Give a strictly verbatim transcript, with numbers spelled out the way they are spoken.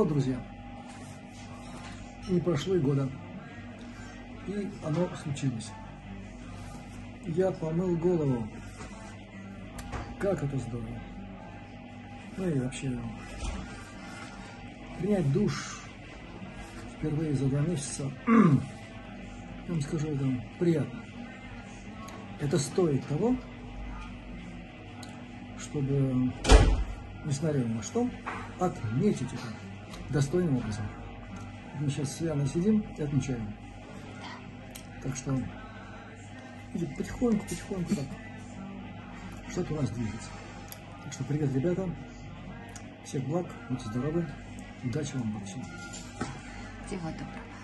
Вот, друзья, не прошло и года, и оно случилось. Я помыл голову. Как это здорово. Ну и вообще, принять душ впервые за два месяца, я вам скажу, это приятно. Это стоит того, чтобы, несмотря ни на что, отметить это достойным образом. Мы сейчас с Яной сидим и отмечаем. Так что потихоньку, потихоньку так что-то у нас движется. Так что привет, ребята. Всех благ, будьте здоровы. Удачи вам в будущем. Всего доброго.